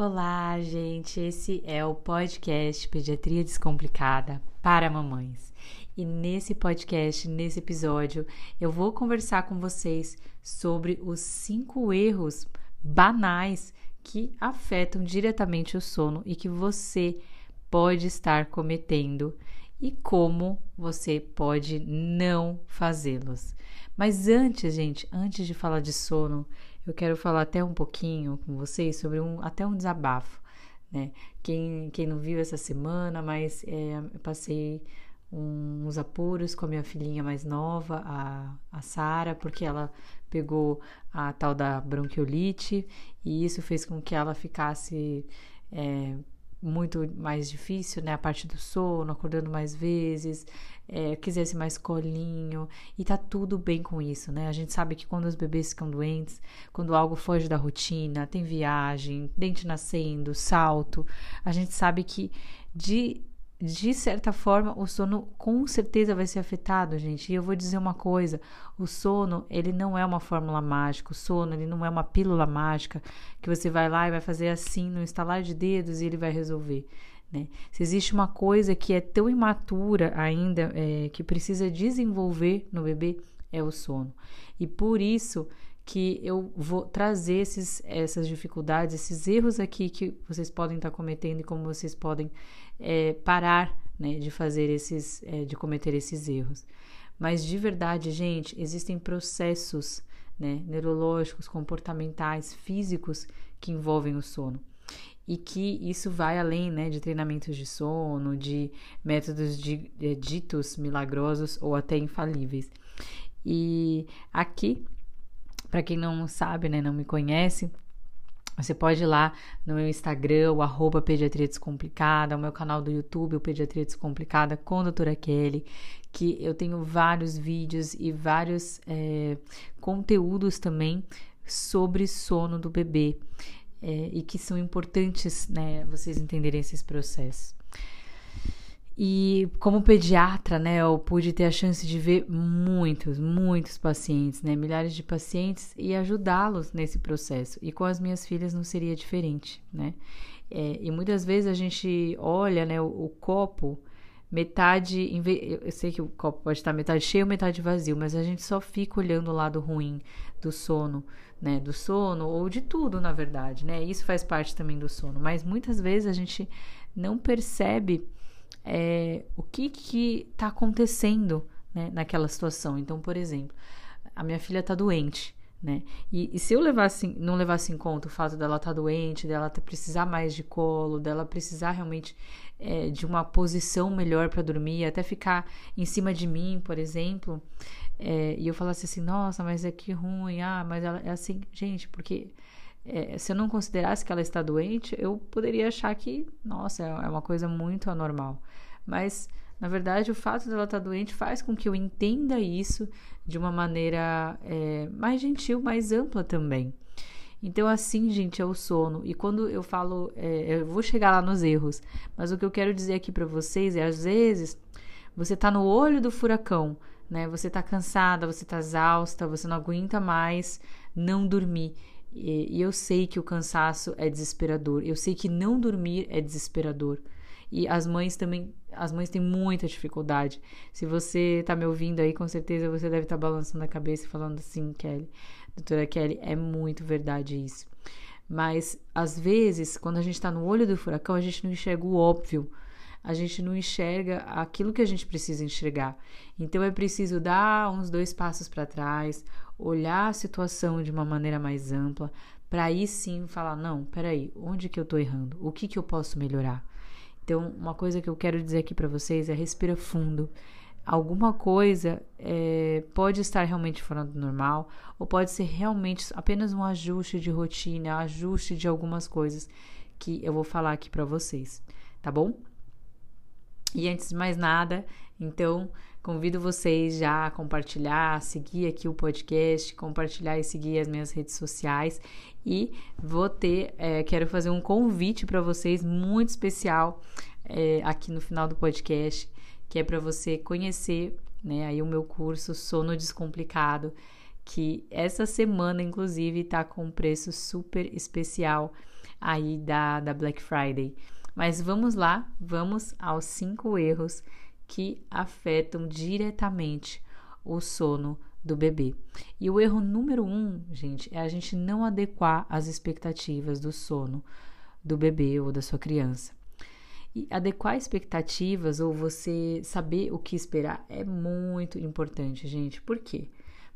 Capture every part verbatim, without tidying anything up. Olá, gente! Esse é o podcast Pediatria Descomplicada para mamães. E nesse podcast, nesse episódio, eu vou conversar com vocês sobre os cinco erros banais que afetam diretamente o sono e que você pode estar cometendo e como você pode não fazê-los. Mas antes, gente, antes de falar de sono, eu quero falar até um pouquinho com vocês sobre um, até um desabafo, né? Quem, quem não viu essa semana, mas é, eu passei um, uns apuros com a minha filhinha mais nova, a, a Sara, porque ela pegou a tal da bronquiolite e isso fez com que ela ficasse é, muito mais difícil, né? A parte do sono, acordando mais vezes, é, quisesse mais colinho, e tá tudo bem com isso, né? A gente sabe que quando os bebês ficam doentes, quando algo foge da rotina, tem viagem, dente nascendo, salto, a gente sabe que de, de certa forma o sono com certeza vai ser afetado, gente. E eu vou dizer uma coisa, o sono, ele não é uma fórmula mágica, o sono, ele não é uma pílula mágica que você vai lá e vai fazer assim, no estalar de dedos, e ele vai resolver. Né? Se existe uma coisa que é tão imatura ainda, é, que precisa desenvolver no bebê, é o sono. E por isso que eu vou trazer esses, essas dificuldades, esses erros aqui que vocês podem estar cometendo e como vocês podem é, parar, né, de fazer esses, é, de cometer esses erros. Mas de verdade, gente, existem processos, né, neurológicos, comportamentais, físicos que envolvem o sono. E que isso vai além, né, de treinamentos de sono, de métodos de, de, ditos milagrosos ou até infalíveis. E aqui, para quem não sabe, né, não me conhece, você pode ir lá no meu Instagram, o arroba Pediatria Descomplicada, o meu canal do YouTube, o Pediatria Descomplicada com a doutora Kelly, que eu tenho vários vídeos e vários é, conteúdos também sobre sono do bebê. É, e que são importantes, né, vocês entenderem esses processos. E como pediatra, né, eu pude ter a chance de ver muitos, muitos pacientes, né, milhares de pacientes, e ajudá-los nesse processo. E com as minhas filhas não seria diferente, né? É, e muitas vezes a gente olha, né, o, o copo, metade, em vez, eu sei que o copo pode estar metade cheio, metade vazio, mas a gente só fica olhando o lado ruim do sono, né, do sono ou de tudo, na verdade, né, isso faz parte também do sono, mas muitas vezes a gente não percebe é, o que que tá acontecendo, né, naquela situação. Então, por exemplo, a minha filha tá doente, né, e, e se eu levasse, não levasse em conta o fato dela estar tá doente, dela precisar mais de colo, dela precisar realmente É, de uma posição melhor para dormir, até ficar em cima de mim, por exemplo, é, e eu falasse assim, nossa, mas é que ruim, ah, mas ela é assim, gente, porque é, se eu não considerasse que ela está doente, eu poderia achar que, nossa, é uma coisa muito anormal, mas na verdade o fato dela estar doente faz com que eu entenda isso de uma maneira é, mais gentil, mais ampla também. Então, assim, gente, é o sono. E quando eu falo, é, eu vou chegar lá nos erros, mas o que eu quero dizer aqui pra vocês é, às vezes, você tá no olho do furacão, né? Você tá cansada, você tá exausta, você não aguenta mais não dormir. E, e eu sei que o cansaço é desesperador. Eu sei que não dormir é desesperador. E as mães também, as mães têm muita dificuldade. Se você tá me ouvindo aí, com certeza você deve estar balançando a cabeça e falando assim, Kelly... doutora Kelly, é muito verdade isso. Mas, às vezes, quando a gente está no olho do furacão, a gente não enxerga o óbvio. A gente não enxerga aquilo que a gente precisa enxergar. Então, é preciso dar uns dois passos para trás, olhar a situação de uma maneira mais ampla, para aí sim falar, não, peraí, onde que eu estou errando? O que que eu posso melhorar? Então, uma coisa que eu quero dizer aqui para vocês é respira fundo. Alguma coisa é, pode estar realmente fora do normal, ou pode ser realmente apenas um ajuste de rotina, ajuste de algumas coisas que eu vou falar aqui pra vocês, tá bom? E antes de mais nada, então, convido vocês já a compartilhar, seguir aqui o podcast, compartilhar e seguir as minhas redes sociais, e vou ter, é, quero fazer um convite pra vocês muito especial é, aqui no final do podcast, que é para você conhecer, né, aí o meu curso Sono Descomplicado, que essa semana, inclusive, está com um preço super especial. aí da, da Black Friday. Mas vamos lá, vamos aos cinco erros que afetam diretamente o sono do bebê. E o erro número um, gente, é a gente não adequar as expectativas do sono do bebê ou da sua criança. E adequar expectativas ou você saber o que esperar é muito importante, gente. Por quê?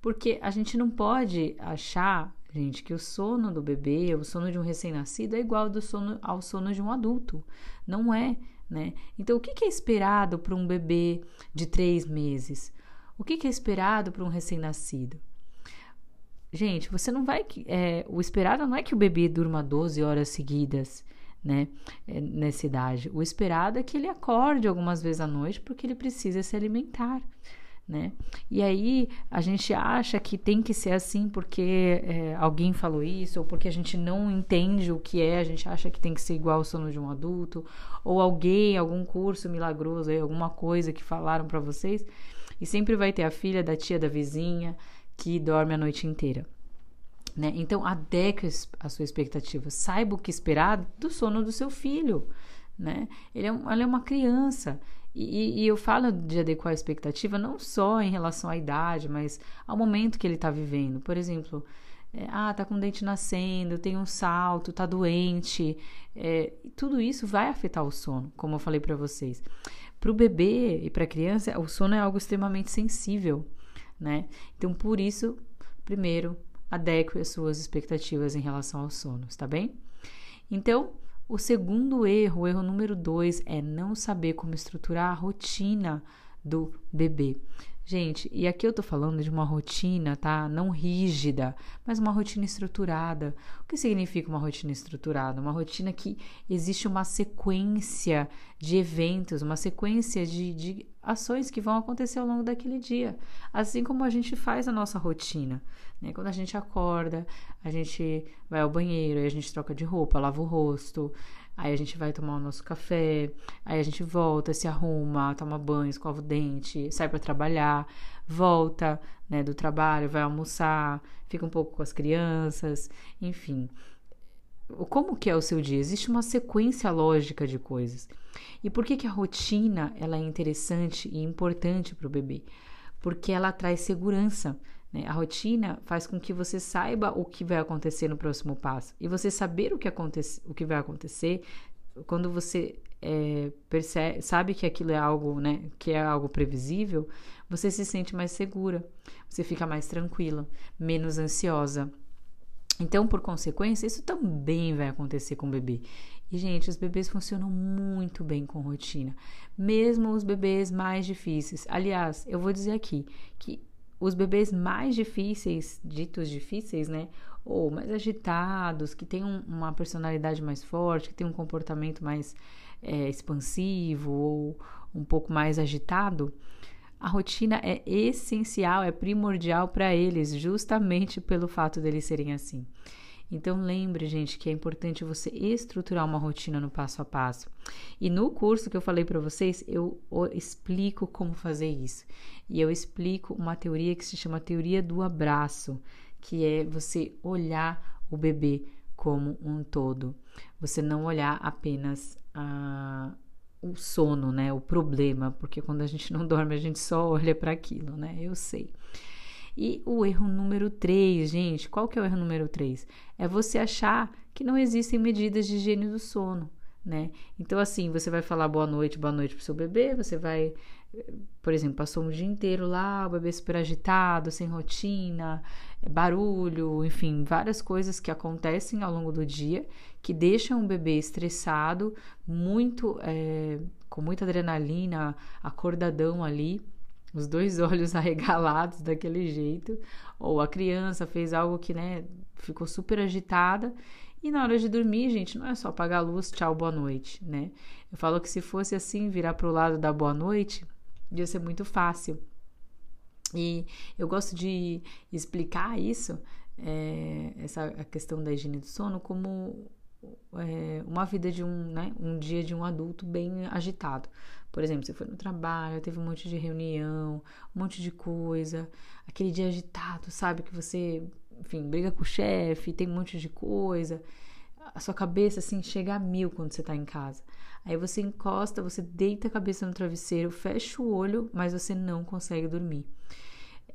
Porque a gente não pode achar, gente, que o sono do bebê, o sono de um recém-nascido é igual do sono, ao sono de um adulto. Não é, né? Então, o que que é esperado para um bebê de três meses? O que que é esperado para um recém-nascido? Gente, você não vai... É, o esperado não é que o bebê durma doze horas seguidas, né, nessa idade. O esperado é que ele acorde algumas vezes à noite porque ele precisa se alimentar, né? E aí a gente acha que tem que ser assim porque é, alguém falou isso, ou porque a gente não entende o que é, a gente acha que tem que ser igual ao sono de um adulto, ou alguém, algum curso milagroso, aí, alguma coisa que falaram para vocês, e sempre vai ter a filha da tia da vizinha que dorme a noite inteira. Né? Então, adeque a sua expectativa, saiba o que esperar do sono do seu filho, né? Ele é, um, ele é uma criança, e, e eu falo de adequar a expectativa não só em relação à idade, mas ao momento que ele está vivendo. Por exemplo, é, ah, tá com o dente nascendo, tem um salto, tá doente, é, tudo isso vai afetar o sono, como eu falei para vocês. Para o bebê e para a criança, o sono é algo extremamente sensível, né? Então, por isso, primeiro, adeque as suas expectativas em relação ao sono, tá bem? Então, o segundo erro, o erro número dois, é não saber como estruturar a rotina do bebê. Gente, e aqui eu tô falando de uma rotina, tá? Não rígida, mas uma rotina estruturada. O que significa uma rotina estruturada? Uma rotina que existe uma sequência de eventos, uma sequência de, de ações que vão acontecer ao longo daquele dia. Assim como a gente faz a nossa rotina, né? Quando a gente acorda, a gente vai ao banheiro, aí a gente troca de roupa, lava o rosto, aí a gente vai tomar o nosso café, aí a gente volta, se arruma, toma banho, escova o dente, sai para trabalhar, volta, né, do trabalho, vai almoçar, fica um pouco com as crianças, enfim. Como que é o seu dia? Existe uma sequência lógica de coisas. E por que que a rotina ela é interessante e importante para o bebê? Porque ela traz segurança. A rotina faz com que você saiba o que vai acontecer no próximo passo. E você saber o que, aconte- o que vai acontecer, quando você é, percebe, sabe que aquilo é algo, né, que é algo previsível, você se sente mais segura, você fica mais tranquila, menos ansiosa. Então, por consequência, isso também vai acontecer com o bebê. E, gente, os bebês funcionam muito bem com rotina. Mesmo os bebês mais difíceis. Aliás, eu vou dizer aqui que os bebês mais difíceis, ditos difíceis, né? Ou mais agitados, que têm um, uma personalidade mais forte, que têm um comportamento mais é, expansivo ou um pouco mais agitado, a rotina é essencial, é primordial para eles, justamente pelo fato deles serem assim. Então, lembre, gente, que é importante você estruturar uma rotina no passo a passo. E no curso que eu falei para vocês, eu explico como fazer isso. E eu explico uma teoria que se chama Teoria do Abraço, que é você olhar o bebê como um todo. Você não olhar apenas a... o sono, né? O problema, porque quando a gente não dorme, a gente só olha para aquilo, né? Eu sei. E o erro número três, gente, qual que é o erro número três? É você achar que não existem medidas de higiene do sono, né? Então, assim, você vai falar boa noite, boa noite pro seu bebê, você vai, por exemplo, passou um dia inteiro lá, o bebê super agitado, sem rotina, barulho, enfim, várias coisas que acontecem ao longo do dia que deixam o bebê estressado, muito, é, com muita adrenalina, acordadão ali, os dois olhos arregalados daquele jeito, ou a criança fez algo que, né, ficou super agitada, e na hora de dormir, gente, não é só apagar a luz, tchau, boa noite, né? Eu falo que se fosse assim, virar pro lado da boa noite, ia ser muito fácil. E eu gosto de explicar isso, é, essa a questão da higiene do sono, como é, uma vida de um, né, um dia de um adulto bem agitado. Por exemplo, você foi no trabalho, teve um monte de reunião, um monte de coisa, aquele dia agitado, sabe, que você, enfim, briga com o chefe, tem um monte de coisa, a sua cabeça assim chega a mil quando você tá em casa. Aí você encosta, você deita a cabeça no travesseiro, fecha o olho, mas você não consegue dormir.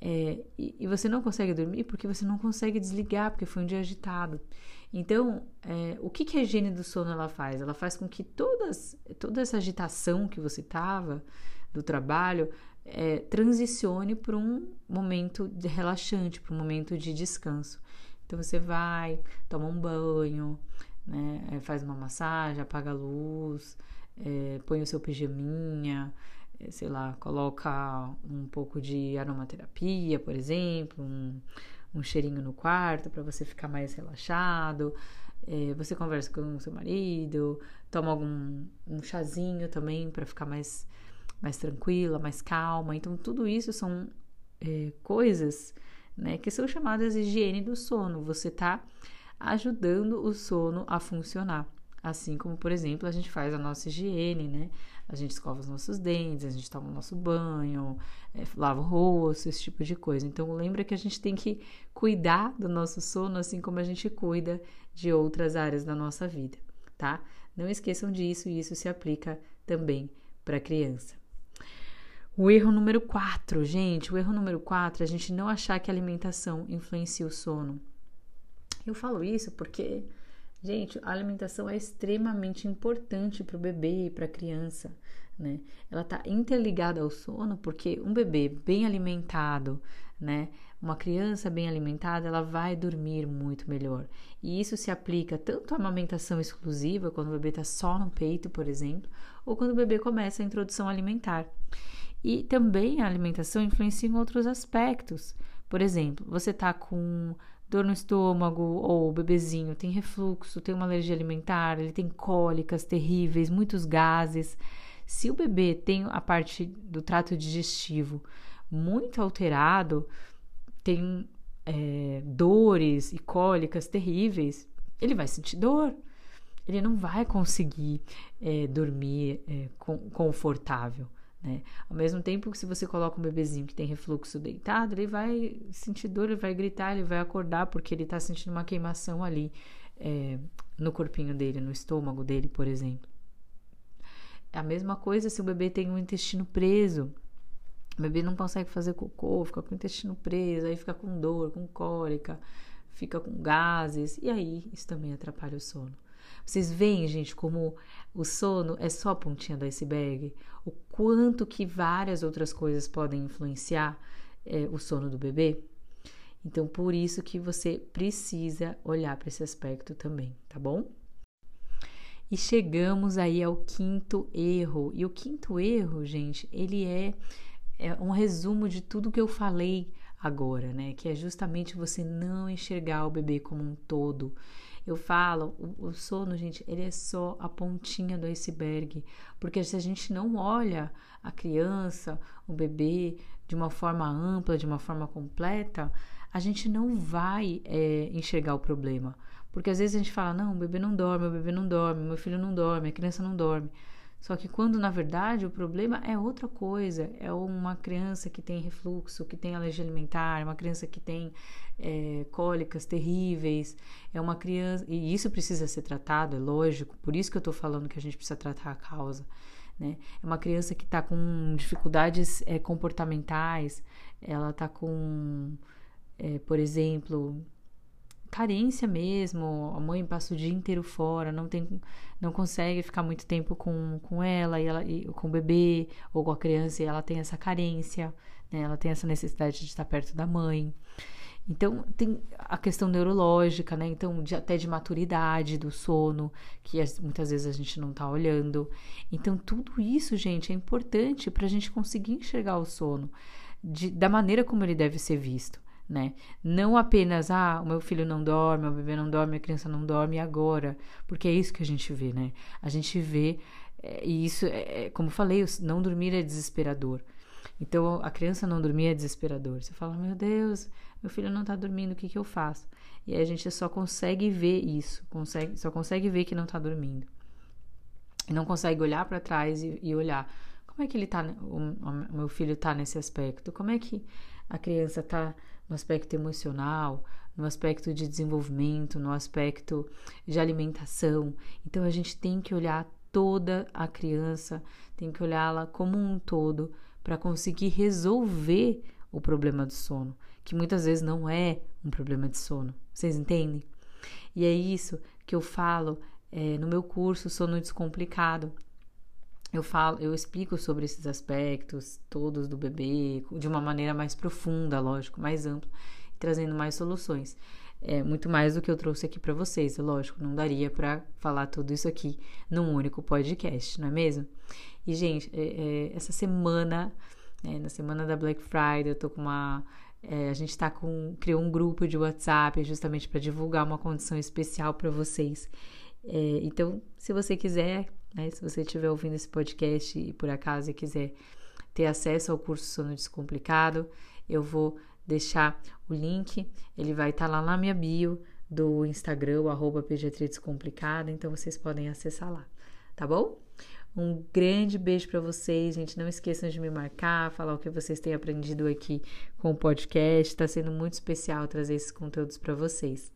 É, e, e você não consegue dormir porque você não consegue desligar, porque foi um dia agitado. Então, é, o que, que a higiene do sono ela faz? Ela faz com que todas, toda essa agitação que você tava, do trabalho, é, transicione para um momento relaxante, para um momento de descanso. Então, você vai, toma um banho, né, é, faz uma massagem, apaga a luz, é, põe o seu pijaminha, é, sei lá, coloca um pouco de aromaterapia, por exemplo, um, um cheirinho no quarto para você ficar mais relaxado, é, você conversa com o seu marido, toma algum um chazinho também para ficar mais, mais tranquila, mais calma. Então, tudo isso são é, coisas, né, que são chamadas de higiene do sono. Você está ajudando o sono a funcionar, assim como, por exemplo, a gente faz a nossa higiene, né? A gente escova os nossos dentes, a gente toma o nosso banho, é, lava o rosto, esse tipo de coisa. Então, lembra que a gente tem que cuidar do nosso sono, assim como a gente cuida de outras áreas da nossa vida, tá? Não esqueçam disso, e isso se aplica também para a criança. O erro número quatro, gente, o erro número quatro é a gente não achar que a alimentação influencia o sono. Eu falo isso porque, gente, a alimentação é extremamente importante para o bebê e para a criança, né? Ela está interligada ao sono porque um bebê bem alimentado, né, uma criança bem alimentada, ela vai dormir muito melhor. E isso se aplica tanto à amamentação exclusiva, quando o bebê está só no peito, por exemplo, ou quando o bebê começa a introdução alimentar. E também a alimentação influencia em outros aspectos. Por exemplo, você tá com dor no estômago, ou o bebezinho tem refluxo, tem uma alergia alimentar, ele tem cólicas terríveis, muitos gases. Se o bebê tem a parte do trato digestivo muito alterado, tem é, dores e cólicas terríveis, ele vai sentir dor. Ele não vai conseguir é, dormir é, com, confortável. Né? Ao mesmo tempo que se você coloca um bebezinho que tem refluxo deitado, ele vai sentir dor, ele vai gritar, ele vai acordar porque ele está sentindo uma queimação ali é, no corpinho dele, no estômago dele, por exemplo. A mesma coisa se o bebê tem um intestino preso, o bebê não consegue fazer cocô, fica com o intestino preso, aí fica com dor, com cólica, fica com gases, e aí isso também atrapalha o sono. Vocês veem, gente, como o sono é só a pontinha do iceberg? O quanto que várias outras coisas podem influenciar é, o sono do bebê? Então, por isso que você precisa olhar para esse aspecto também, tá bom? E chegamos aí ao quinto erro. E o quinto erro, gente, ele é, é um resumo de tudo que eu falei agora, né? Que é justamente você não enxergar o bebê como um todo. Eu falo, o sono, gente, ele é só a pontinha do iceberg, porque se a gente não olha a criança, o bebê, de uma forma ampla, de uma forma completa, a gente não vai é, enxergar o problema, porque às vezes a gente fala, não, o bebê não dorme, o bebê não dorme, meu filho não dorme, a criança não dorme, só que quando, na verdade, o problema é outra coisa, é uma criança que tem refluxo, que tem alergia alimentar, uma criança que tem é, cólicas terríveis, é uma criança... E isso precisa ser tratado, é lógico, por isso que eu tô falando que a gente precisa tratar a causa, né? É uma criança que tá com dificuldades é, comportamentais, ela tá com, é, por exemplo... carência mesmo, a mãe passa o dia inteiro fora, não, tem, não consegue ficar muito tempo com, com ela, e ela e, com o bebê ou com a criança, e ela tem essa carência, né? Ela tem essa necessidade de estar perto da mãe. Então, tem a questão neurológica, né? Então, de, até de maturidade do sono, que as, muitas vezes a gente não tá olhando. Então, tudo isso, gente, é importante para a gente conseguir enxergar o sono de, da maneira como ele deve ser visto. Né? Não apenas, ah, o meu filho não dorme, o bebê não dorme, a criança não dorme, e agora? Porque é isso que a gente vê, né? A gente vê, é, e isso, é, como falei, não dormir é desesperador. Então, a criança não dormir é desesperador. Você fala, meu Deus, meu filho não tá dormindo, o que que eu faço? E aí a gente só consegue ver isso, consegue, só consegue ver que não tá dormindo. E não consegue olhar para trás e, e olhar, como é que ele tá, o, o meu filho tá nesse aspecto? Como é que a criança tá no aspecto emocional, no aspecto de desenvolvimento, no aspecto de alimentação. Então, a gente tem que olhar toda a criança, tem que olhá-la como um todo para conseguir resolver o problema do sono, que muitas vezes não é um problema de sono. Vocês entendem? E é isso que eu falo é, no meu curso Sono Descomplicado. Eu falo, eu explico sobre esses aspectos todos do bebê de uma maneira mais profunda, lógico, mais ampla, trazendo mais soluções. É, muito mais do que eu trouxe aqui para vocês, lógico, não daria para falar tudo isso aqui num único podcast, não é mesmo? E, gente, é, é, essa semana, é, na semana da Black Friday, eu tô com uma... É, a gente tá com... criou um grupo de WhatsApp justamente para divulgar uma condição especial para vocês. É, então, se você quiser, né, se você estiver ouvindo esse podcast e por acaso e quiser ter acesso ao curso Sono Descomplicado, eu vou deixar o link, ele vai estar tá lá na minha bio do Instagram, o arroba Pediatria Descomplicada, então vocês podem acessar lá, tá bom? Um grande beijo para vocês, gente, não esqueçam de me marcar, falar o que vocês têm aprendido aqui com o podcast, tá sendo muito especial trazer esses conteúdos para vocês.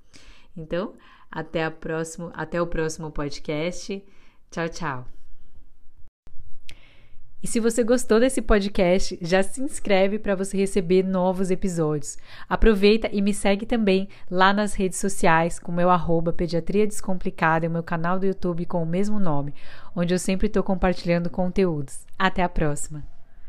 Então, até, a próximo, até o próximo podcast, tchau, tchau! E se você gostou desse podcast, já se inscreve para você receber novos episódios. Aproveita e me segue também lá nas redes sociais com o meu arroba Pediatria Descomplicada e o meu canal do YouTube com o mesmo nome, onde eu sempre estou compartilhando conteúdos. Até a próxima!